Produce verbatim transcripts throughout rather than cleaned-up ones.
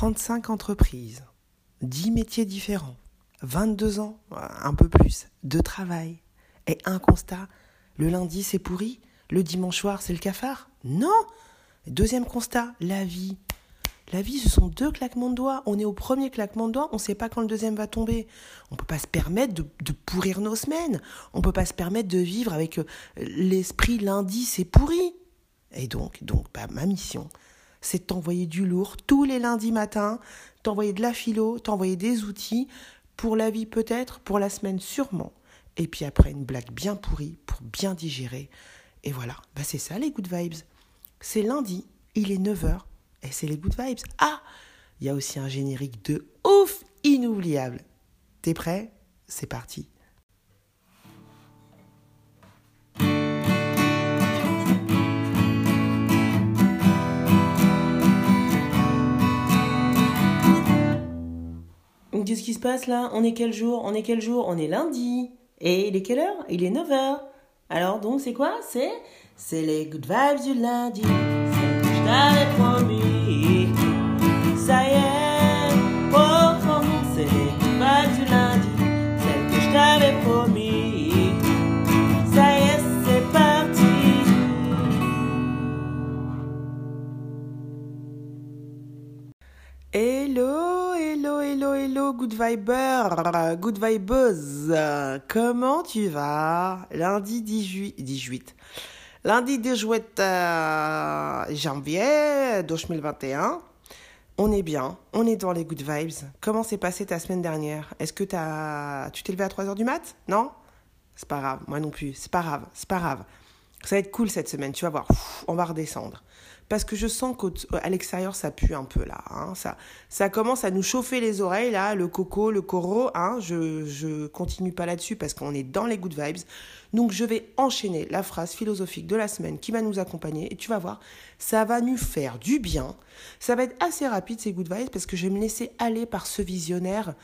trente-cinq entreprises, dix métiers différents, vingt-deux ans, un peu plus, de travail. Et un constat, le lundi c'est pourri, le dimanche soir c'est le cafard. Non ! Deuxième constat, la vie. La vie, ce sont deux claquements de doigts. On est au premier claquement de doigts, on ne sait pas quand le deuxième va tomber. On ne peut pas se permettre de, de pourrir nos semaines. On ne peut pas se permettre de vivre avec l'esprit lundi, c'est pourri. Et donc, donc bah, ma mission, c'est de t'envoyer du lourd tous les lundis matins, t'envoyer de la philo, t'envoyer des outils, pour la vie peut-être, pour la semaine sûrement. Et puis après, une blague bien pourrie pour bien digérer. Et voilà, bah, c'est ça les good vibes. C'est lundi, il est neuf heures. Et c'est les good vibes. Ah, il y a aussi un générique de ouf inoubliable. T'es prêt ? C'est parti. Qu'est-ce qui se passe là ? On est quel jour ? On est quel jour ? On est lundi. Et il est quelle heure ? Il est neuf heures. Alors donc c'est quoi ? C'est, c'est les good vibes du lundi. J'avais promis, ça y est, pour commencer, pas du lundi, celle que je t'avais promis, ça y est, c'est parti. Hello, hello, hello, hello, good viber, good vibeuse, comment tu vas ? Lundi dix-huit. Lundi dix-huit euh, janvier deux mille vingt et un, on est bien, on est dans les good vibes. Comment s'est passée ta semaine dernière ? Est-ce que t'as... tu t'es levé à trois heures du mat ? Non ? C'est pas grave, moi non plus, c'est pas grave, c'est pas grave. Ça va être cool cette semaine, tu vas voir, Ouf, on va redescendre. Parce que je sens qu'à l'extérieur, ça pue un peu là, hein. ça, ça commence à nous chauffer les oreilles là, le coco, le coro, hein. je, je continue pas là-dessus parce qu'on est dans les good vibes. Donc, je vais enchaîner la phrase philosophique de la semaine qui va nous accompagner. Et tu vas voir, ça va nous faire du bien. Ça va être assez rapide, ces good vibes, parce que je vais me laisser aller par ce visionnaire.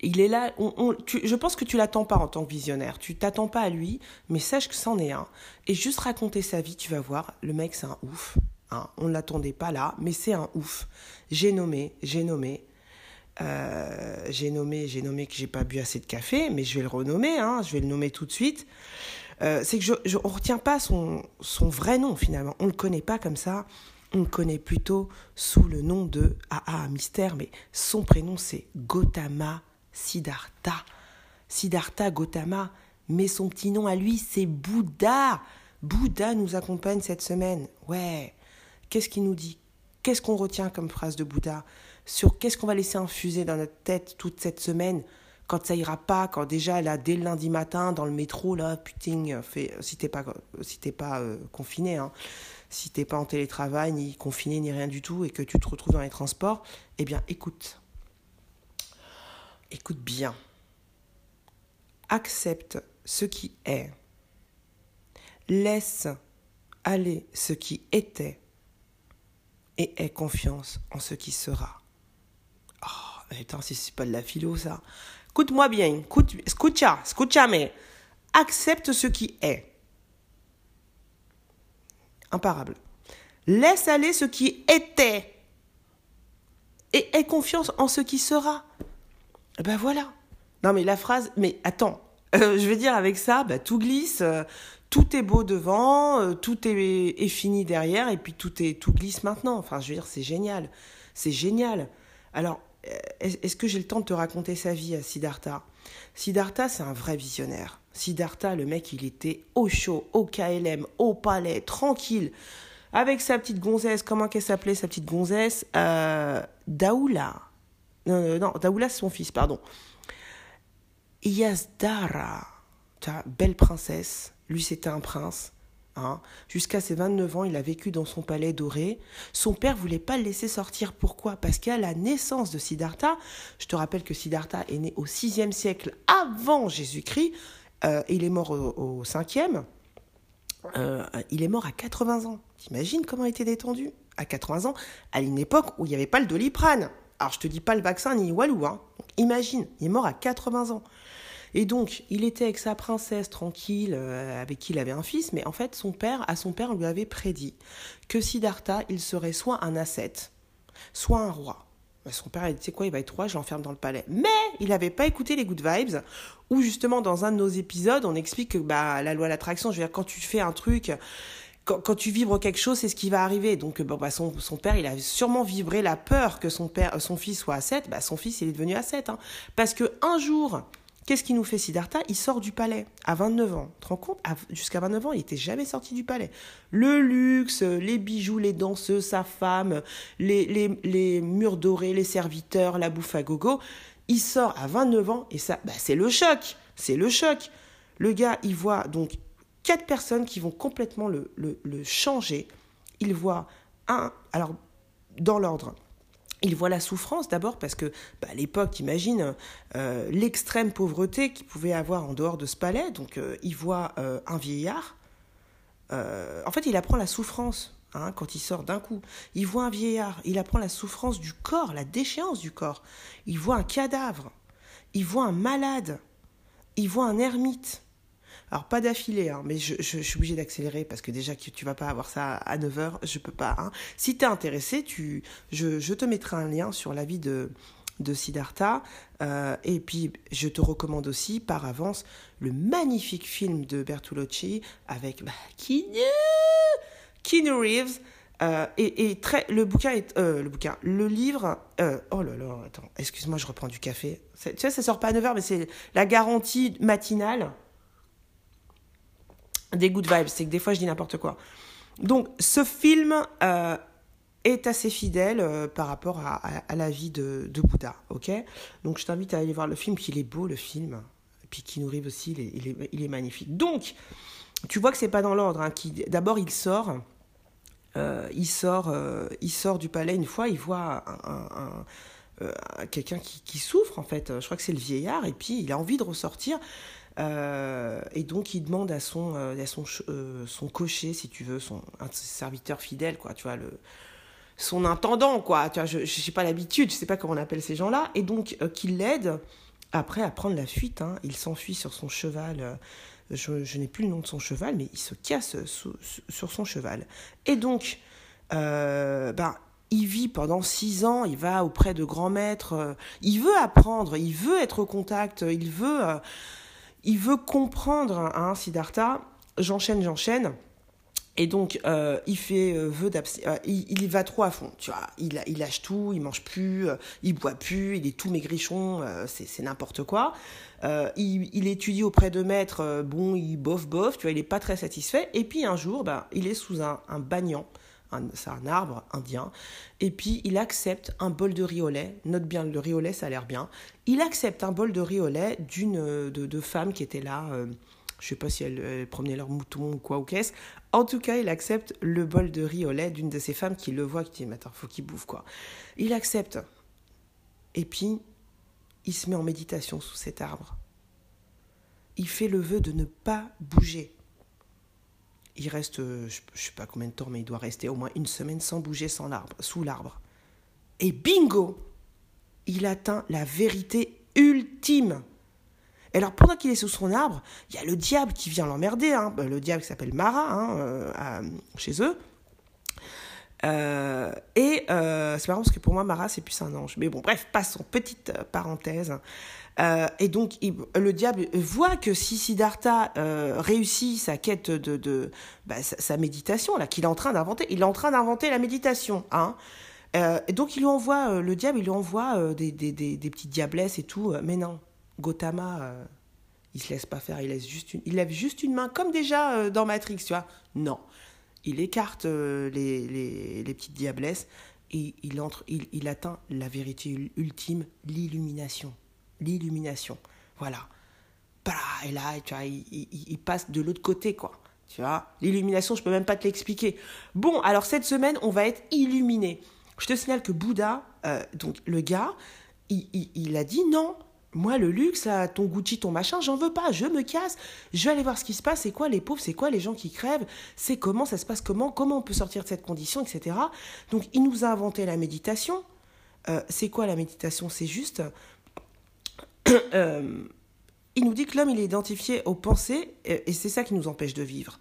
Il est là. On, on, tu, je pense que tu l'attends pas en tant que visionnaire. Tu t'attends pas à lui, mais sache que c'en est un. Et juste raconter sa vie, tu vas voir, le mec, c'est un ouf. Hein, on ne l'attendait pas là, mais c'est un ouf. J'ai nommé, j'ai nommé. Euh, j'ai nommé, j'ai nommé que j'ai pas bu assez de café, mais je vais le renommer, hein, je vais le nommer tout de suite. Euh, c'est que je, je, on retient pas son, son vrai nom finalement. On le connaît pas comme ça. On le connaît plutôt sous le nom de ah ah mystère, mais son prénom c'est Gautama Siddhartha, Siddhartha Gautama. Mais son petit nom à lui c'est Bouddha. Bouddha nous accompagne cette semaine. Ouais. Qu'est-ce qu'il nous dit ? Qu'est-ce qu'on retient comme phrase de Bouddha ? Sur qu'est-ce qu'on va laisser infuser dans notre tête toute cette semaine, quand ça ira pas, quand déjà, là, dès le lundi matin, dans le métro, là, putain, fait, si t'es pas, si t'es pas euh, confiné, hein, si t'es pas en télétravail, ni confiné, ni rien du tout, et que tu te retrouves dans les transports, eh bien, écoute. Écoute bien. Accepte ce qui est. Laisse aller ce qui était. Et aie confiance en ce qui sera. Oh, mais attends, si c'est pas de la philo, ça. Écoute-moi bien, escucha, escúchame. Accepte ce qui est. Imparable. Laisse aller ce qui était. Et aie confiance en ce qui sera. Et ben voilà. Non, mais la phrase, mais attends, euh, je veux dire, avec ça, bah, tout glisse. Euh, Tout est beau devant, tout est, est fini derrière, et puis tout est tout glisse maintenant. Enfin, je veux dire, c'est génial. C'est génial. Alors, est-ce que j'ai le temps de te raconter sa vie à Siddhartha ? Siddhartha, c'est un vrai visionnaire. Siddhartha, le mec, il était au chaud, au K L M, au palais, tranquille, avec sa petite gonzesse. Comment qu'elle s'appelait, sa petite gonzesse ? euh, Daula. Non, non, non, Daula, c'est son fils, pardon. Yasdhara, ta belle princesse. Lui, c'était un prince. Hein. Jusqu'à ses vingt-neuf ans, il a vécu dans son palais doré. Son père ne voulait pas le laisser sortir. Pourquoi ? Parce qu'à la naissance de Siddhartha, je te rappelle que Siddhartha est né au sixième siècle avant Jésus-Christ. Euh, il est mort au, au cinquième. Euh, il est mort à quatre-vingts ans. T'imagines comment il était détendu ? À quatre-vingts ans, à une époque où il n'y avait pas le Doliprane. Alors, je ne te dis pas le vaccin ni Walou. Hein. Imagine, il est mort à quatre-vingts ans. Et donc, il était avec sa princesse tranquille, euh, avec qui il avait un fils, mais en fait, son père, à son père, lui avait prédit que Siddhartha, il serait soit un ascète, soit un roi. Son père a dit, tu sais quoi, il va être roi, je l'enferme dans le palais. Mais il n'avait pas écouté les Good Vibes, où justement, dans un de nos épisodes, on explique que bah, la loi de l'attraction, je veux dire, quand tu fais un truc, quand, quand tu vibres quelque chose, c'est ce qui va arriver. Donc, bah, bah, son, son père, il a sûrement vibré la peur que son, père, son fils soit ascète. Bah, son fils, il est devenu ascète. Hein. Parce qu'un jour, qu'est-ce qu'il nous fait Siddhartha ? Il sort du palais à vingt-neuf ans. Tu te rends compte ? Jusqu'à vingt-neuf ans, il n'était jamais sorti du palais. Le luxe, les bijoux, les danseuses, sa femme, les, les, les murs dorés, les serviteurs, la bouffe à gogo. Il sort à vingt-neuf ans et ça, bah, c'est le choc. C'est le choc. Le gars, il voit donc quatre personnes qui vont complètement le, le, le changer. Il voit un... Alors, dans l'ordre... Il voit la souffrance d'abord parce que bah, à l'époque, imagine euh, l'extrême pauvreté qu'il pouvait avoir en dehors de ce palais. Donc, euh, il voit euh, un vieillard. Euh, en fait, il apprend la souffrance hein, quand il sort d'un coup. Il voit un vieillard. Il apprend la souffrance du corps, la déchéance du corps. Il voit un cadavre. Il voit un malade. Il voit un ermite. Alors, pas d'affilée, hein, mais je, je, je suis obligée d'accélérer parce que déjà que tu vas pas avoir ça à neuf heures, je peux pas. Hein. Si tu es intéressé, tu, je, je te mettrai un lien sur la vie de, de Siddhartha. Euh, et puis, je te recommande aussi, par avance, le magnifique film de Bertolucci avec bah, Keanu, Keanu Reeves. Euh, et et très, le bouquin est euh, le bouquin le livre euh, oh là là attends excuse-moi je reprends du café. C'est, tu sais ça sort pas à neuf heures mais c'est la garantie matinale des good vibes, c'est que des fois je dis n'importe quoi. Donc ce film euh, est assez fidèle euh, par rapport à, à, à la vie de, de Bouddha, ok ? Donc je t'invite à aller voir le film, puis il est beau le film, et puis Keanu Reeves aussi, il est, il est, il est magnifique. Donc tu vois que c'est pas dans l'ordre, hein, qui, d'abord il sort, euh, il sort, euh, il sort du palais une fois, il voit un, un, un Euh, quelqu'un qui, qui souffre en fait, je crois que c'est le vieillard et puis il a envie de ressortir euh, et donc il demande à son euh, à son, euh, son cocher si tu veux, son un serviteur fidèle quoi, tu vois le son intendant quoi, tu vois je j'ai pas l'habitude, je sais pas comment on appelle ces gens-là et donc euh, qu'il l'aide après à prendre la fuite, hein, il s'enfuit sur son cheval. Euh, je je n'ai plus le nom de son cheval mais il se casse sur, sur son cheval et donc euh, ben bah, il vit pendant six ans, il va auprès de grands maîtres, euh, il veut apprendre, il veut être au contact, il veut, euh, il veut comprendre, hein, Siddhartha. J'enchaîne, j'enchaîne. Et donc, euh, il fait euh, vœu d'abstinence, euh, il, il va trop à fond, tu vois. Il, il lâche tout, il mange plus, euh, il boit plus, il est tout maigrichon, euh, c'est, c'est n'importe quoi. Euh, il, il étudie auprès de maîtres, euh, bon, il bof, bof, tu vois, il est pas très satisfait. Et puis, un jour, bah, il est sous un, un banyan. Un, c'est un arbre indien, et puis il accepte un bol de riz au lait, note bien le riz au lait, ça a l'air bien, il accepte un bol de riz au lait d'une, de, de femme qui était là, euh, je sais pas si elles, elles promenaient leur mouton ou quoi ou qu'est-ce, en tout cas il accepte le bol de riz au lait d'une de ces femmes qui le voit, qui dit mais attends, faut qu'il bouffe quoi, il accepte, et puis il se met en méditation sous cet arbre, il fait le vœu de ne pas bouger. Il reste, je ne sais pas combien de temps, mais il doit rester au moins une semaine sans bouger sans l'arbre, sous l'arbre. Et bingo, il atteint la vérité ultime. Et alors, pendant qu'il est sous son arbre, il y a le diable qui vient l'emmerder. Hein. Le diable qui s'appelle Mara, hein, euh, à, chez eux. Euh, et euh, c'est marrant parce que pour moi, Mara, c'est plus un ange. Mais bon, bref, passons, petite parenthèse. Euh, et donc, il, le diable voit que si Siddhartha euh, réussit sa quête de, de bah, sa, sa méditation, là, qu'il est en train d'inventer, il est en train d'inventer la méditation, hein. Euh, et donc, il lui envoie, euh, le diable, il lui envoie euh, des, des, des, des petites diablesses et tout. Euh, mais non, Gautama, euh, il se laisse pas faire, il laisse juste une, il lève juste une main, comme déjà euh, dans Matrix, tu vois. Non, il écarte euh, les, les, les petites diablesses et il, entre, il, il atteint la vérité ultime, l'illumination. L'illumination, voilà. Bah, et là, tu vois, il, il, il passe de l'autre côté, quoi. Tu vois, l'illumination, je peux même pas te l'expliquer. Bon, alors cette semaine, on va être illuminé. Je te signale que Bouddha, euh, donc le gars, il, il, il a dit non. Moi, le luxe, là, ton Gucci, ton machin, j'en veux pas. Je me casse. Je vais aller voir ce qui se passe. C'est quoi les pauvres ? C'est quoi les gens qui crèvent ? C'est comment ça se passe ? Comment ? Comment on peut sortir de cette condition, et cetera. Donc, il nous a inventé la méditation. Euh, c'est quoi la méditation ? C'est juste. Euh, il nous dit que l'homme il est identifié aux pensées et, et c'est ça qui nous empêche de vivre.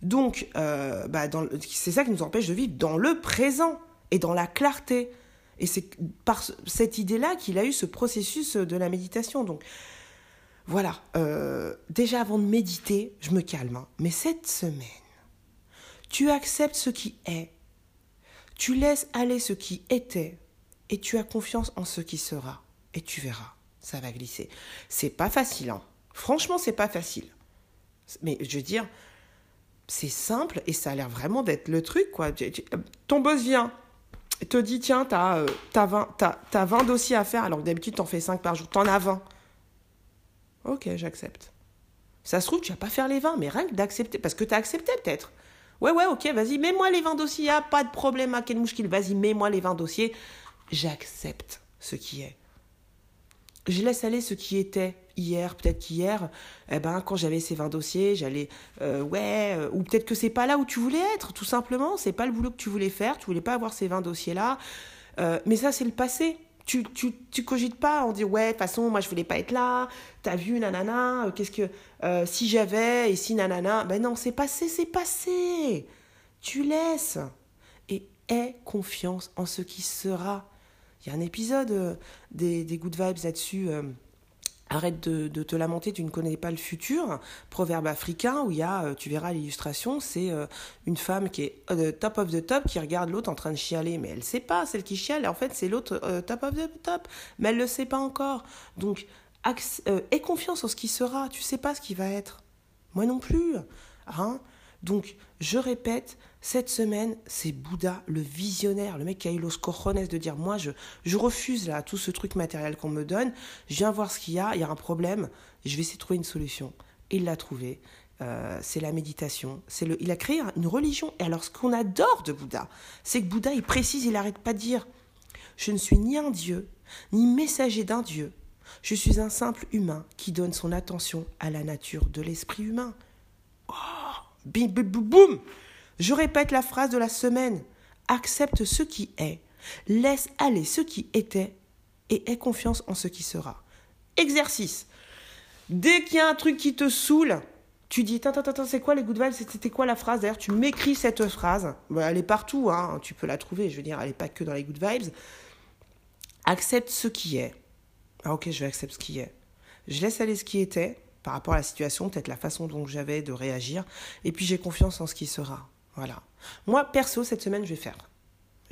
Donc, euh, bah dans le, c'est ça qui nous empêche de vivre dans le présent et dans la clarté. Et c'est par cette idée-là qu'il a eu ce processus de la méditation. Donc voilà, euh, déjà avant de méditer, je me calme. Hein. Mais cette semaine, tu acceptes ce qui est, tu laisses aller ce qui était et tu as confiance en ce qui sera. Et tu verras, ça va glisser. C'est pas facile, hein. Franchement, c'est pas facile. Mais je veux dire, c'est simple et ça a l'air vraiment d'être le truc, quoi. Ton boss vient, te dit, tiens, t'as, euh, t'as, vingt, t'as, t'as vingt dossiers à faire, alors que d'habitude, t'en fais cinq par jour, t'en as vingt. Ok, j'accepte. Ça se trouve, tu vas pas faire les vingt, mais rien que d'accepter, parce que t'as accepté peut-être. Ouais, ouais, ok, vas-y, mets-moi les vingt dossiers, ah, pas de problème, à quel mouchkil, vas-y, mets-moi les vingt dossiers. J'accepte ce qui est. Je laisse aller ce qui était hier, peut-être qu'hier, eh ben, quand j'avais ces vingt dossiers, j'allais, euh, ouais, euh, ou peut-être que c'est pas là où tu voulais être, tout simplement, c'est pas le boulot que tu voulais faire, tu voulais pas avoir ces vingt dossiers-là, euh, mais ça, c'est le passé, tu, tu, tu cogites pas, on dit, ouais, de toute façon, moi, je voulais pas être là, t'as vu, nanana, euh, qu'est-ce que, euh, si j'avais, et si nanana, ben non, c'est passé, c'est passé, tu laisses, et aie confiance en ce qui sera. Il y a un épisode euh, des, des Good Vibes là-dessus. Euh, arrête de, de te lamenter, tu ne connais pas le futur. Proverbe africain où il y a, euh, tu verras l'illustration, c'est euh, une femme qui est euh, top of the top, qui regarde l'autre en train de chialer. Mais elle ne sait pas, celle qui chiale, en fait, c'est l'autre euh, top of the top. Mais elle ne le sait pas encore. Donc, aie euh, confiance en ce qui sera. Tu ne sais pas ce qui va être. Moi non plus. Hein ? Donc, je répète, cette semaine, c'est Bouddha, le visionnaire, le mec qui a eu los cojones de dire « Moi, je, je refuse là tout ce truc matériel qu'on me donne, je viens voir ce qu'il y a, il y a un problème, je vais essayer de trouver une solution. » Il l'a trouvé, euh, c'est la méditation, c'est le, il a créé une religion. Et alors, ce qu'on adore de Bouddha, c'est que Bouddha, il précise, il n'arrête pas de dire « Je ne suis ni un dieu, ni messager d'un dieu, je suis un simple humain qui donne son attention à la nature de l'esprit humain. » Bim, bim, boum. Je répète la phrase de la semaine. Accepte ce qui est, laisse aller ce qui était et aie confiance en ce qui sera. Exercice. Dès qu'il y a un truc qui te saoule, tu dis, attends, attends, c'est quoi les good vibes, c'était quoi la phrase? D'ailleurs, tu m'écris cette phrase. Bah, elle est partout, hein. Tu peux la trouver. Je veux dire, elle n'est pas que dans les good vibes. Accepte ce qui est. Ah, ok, je vais accepter ce qui est. Je laisse aller ce qui était. Par rapport à la situation, peut-être la façon dont j'avais de réagir. Et puis, j'ai confiance en ce qui sera. Voilà. Moi, perso, cette semaine, je vais faire.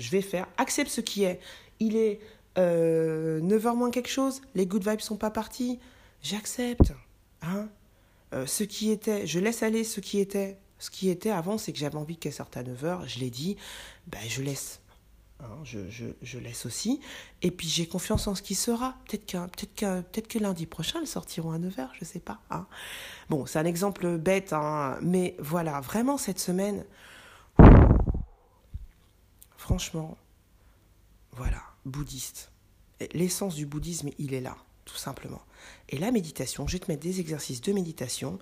Je vais faire. Accepte ce qui est. Il est euh, neuf heures moins quelque chose. Les good vibes sont pas partis. J'accepte. Hein euh, ce qui était. Je laisse aller ce qui était. Ce qui était avant, c'est que j'avais envie qu'elle sorte à neuf heures. Je l'ai dit. Ben, je laisse. Hein, je, je, je laisse aussi. Et puis, j'ai confiance en ce qui sera. Peut-être, qu'un, peut-être, qu'un, peut-être que lundi prochain, elles sortiront à neuf heures, je ne sais pas. Hein. Bon, c'est un exemple bête, hein, mais voilà, vraiment, cette semaine, franchement, voilà, bouddhiste. L'essence du bouddhisme, il est là, tout simplement. Et la méditation, je vais te mettre des exercices de méditation,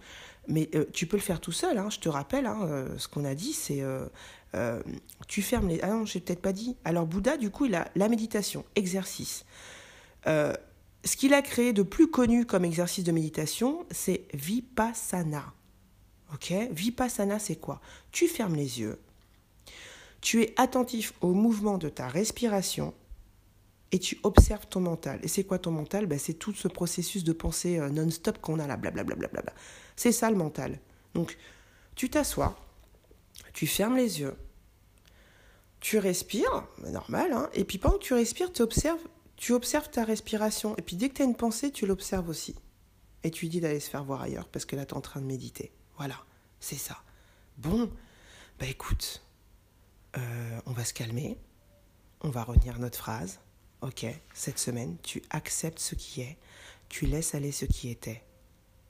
mais euh, tu peux le faire tout seul, hein, je te rappelle, hein, euh, ce qu'on a dit, c'est... Euh, Euh, tu fermes les... Ah non, j'ai peut-être pas dit. Alors Bouddha, du coup, il a la méditation, exercice. Euh, ce qu'il a créé de plus connu comme exercice de méditation, c'est Vipassana. Ok ? Vipassana, c'est quoi ? Tu fermes les yeux, tu es attentif au mouvement de ta respiration et tu observes ton mental. Et c'est quoi ton mental ? Ben, c'est tout ce processus de pensée non-stop qu'on a là, blablabla. Bla, bla, bla. C'est ça le mental. Donc, tu t'assois, tu fermes les yeux, tu respires, normal, hein, et puis pendant que tu respires, tu observes, tu observes ta respiration. Et puis dès que tu as une pensée, tu l'observes aussi. Et tu dis d'aller se faire voir ailleurs, parce que là, tu es en train de méditer. Voilà, c'est ça. Bon, bah écoute, euh, on va se calmer, on va retenir notre phrase. Ok, cette semaine, tu acceptes ce qui est, tu laisses aller ce qui était,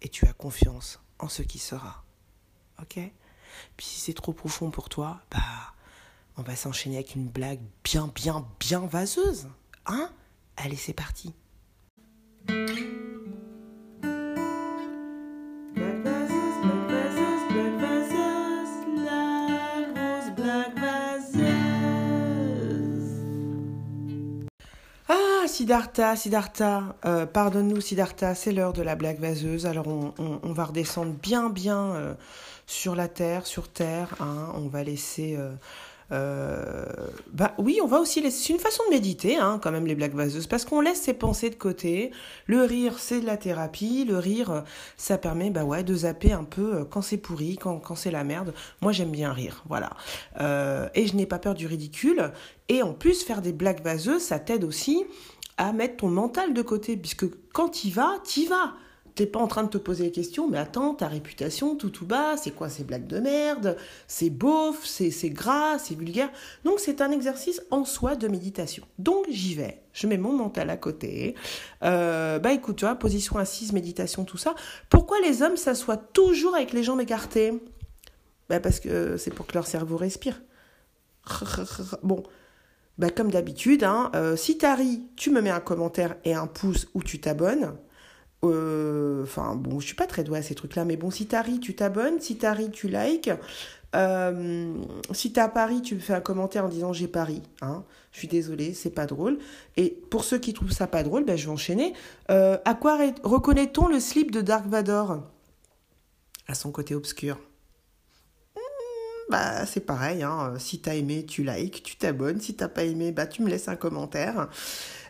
et tu as confiance en ce qui sera. Ok ? Puis si c'est trop profond pour toi, bah, on va s'enchaîner avec une blague bien, bien, bien vaseuse. Hein ? Allez, c'est parti. Blague vaseuse, blague vaseuse, blague vaseuse, la grosse blague vaseuse. Ah, Siddhartha, Siddhartha, euh, pardonne-nous Siddhartha, c'est l'heure de la blague vaseuse. Alors on, on, on va redescendre bien, bien... Euh, sur la terre, sur terre, hein, on va laisser euh, euh, bah oui, on va aussi laisser... C'est une façon de méditer, hein, quand même, les blagues vaseuses, parce qu'on laisse ses pensées de côté. Le rire, c'est de la thérapie. Le rire, ça permet bah ouais, de zapper un peu quand c'est pourri, quand, quand c'est la merde. Moi, j'aime bien rire, voilà. Euh, et je n'ai pas peur du ridicule. Et en plus, faire des blagues vaseuses, ça t'aide aussi à mettre ton mental de côté, puisque quand t'y vas, t'y vas. T'es pas en train de te poser les questions, mais attends, ta réputation, tout tout bas, c'est quoi ces blagues de merde, c'est beauf, c'est, c'est gras, c'est vulgaire. Donc c'est un exercice en soi de méditation. Donc j'y vais, je mets mon mental à côté. Euh, bah écoute, tu vois, position assise, méditation, tout ça. Pourquoi les hommes s'assoient toujours avec les jambes écartées ? Bah parce que c'est pour que leur cerveau respire. Bon. Bah comme d'habitude, hein, euh, si t'as ri, tu me mets un commentaire et un pouce ou tu t'abonnes. Enfin euh, bon, je suis pas très douée à ces trucs-là, mais bon, si t'as ri, tu t'abonnes, si t'as ri, tu likes, euh, si t'as pas ri, tu me fais un commentaire en disant j'ai pas ri, hein. Je suis désolée, c'est pas drôle. Et pour ceux qui trouvent ça pas drôle, ben, je vais enchaîner. Euh, à quoi re- reconnaît-on le slip de Dark Vador ? À son côté obscur. Bah, c'est pareil, hein. Si t'as aimé, tu likes, tu t'abonnes. Si t'as pas aimé, bah, tu me laisses un commentaire.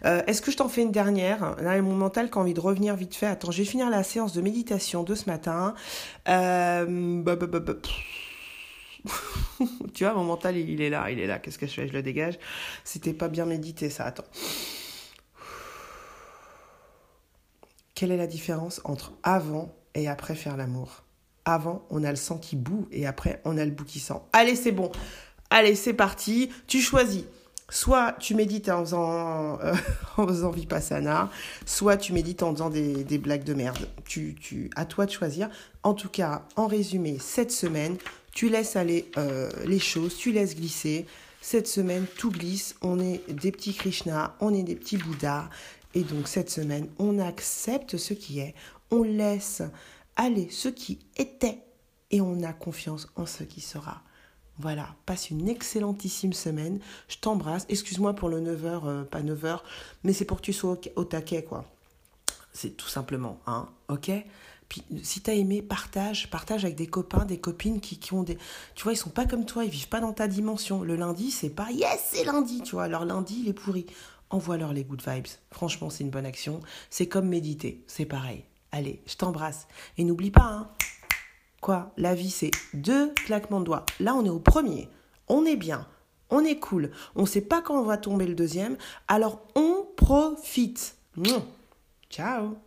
Euh, est-ce que je t'en fais une dernière ? Là, mon mental qui a envie de revenir vite fait. Attends, je vais finir la séance de méditation de ce matin. Euh, bah, bah, bah, bah. Tu vois, mon mental, il, il est là, il est là. Qu'est-ce que je fais ? Je le dégage. C'était pas bien médité, ça. Attends. Quelle est la différence entre avant et après faire l'amour ? Avant, on a le sang qui boue et après, on a le bout qui sent. Allez, c'est bon. Allez, c'est parti. Tu choisis. Soit tu médites en faisant, euh, en faisant Vipassana, soit tu médites en faisant des, des blagues de merde. Tu, tu, à toi de choisir. En tout cas, en résumé, cette semaine, tu laisses aller euh, les choses, tu laisses glisser. Cette semaine, tout glisse. On est des petits Krishna, on est des petits Bouddhas. Et donc, cette semaine, on accepte ce qui est. On laisse... Allez, ce qui était, et on a confiance en ce qui sera. Voilà, passe une excellentissime semaine. Je t'embrasse. Excuse-moi pour le neuf heures, euh, pas neuf heures, mais c'est pour que tu sois au, au taquet, quoi. C'est tout simplement, hein, ok ? Puis, si t'as aimé, partage, partage avec des copains, des copines qui, qui ont des... Tu vois, ils sont pas comme toi, ils vivent pas dans ta dimension. Le lundi, c'est pas « Yes, c'est lundi !» Tu vois, alors lundi, il est pourri. Envoie-leur les good vibes. Franchement, c'est une bonne action. C'est comme méditer, c'est pareil. Allez, je t'embrasse. Et n'oublie pas, hein, quoi, la vie, c'est deux claquements de doigts. Là, on est au premier. On est bien. On est cool. On ne sait pas quand on va tomber le deuxième. Alors, on profite. Mouah. Ciao.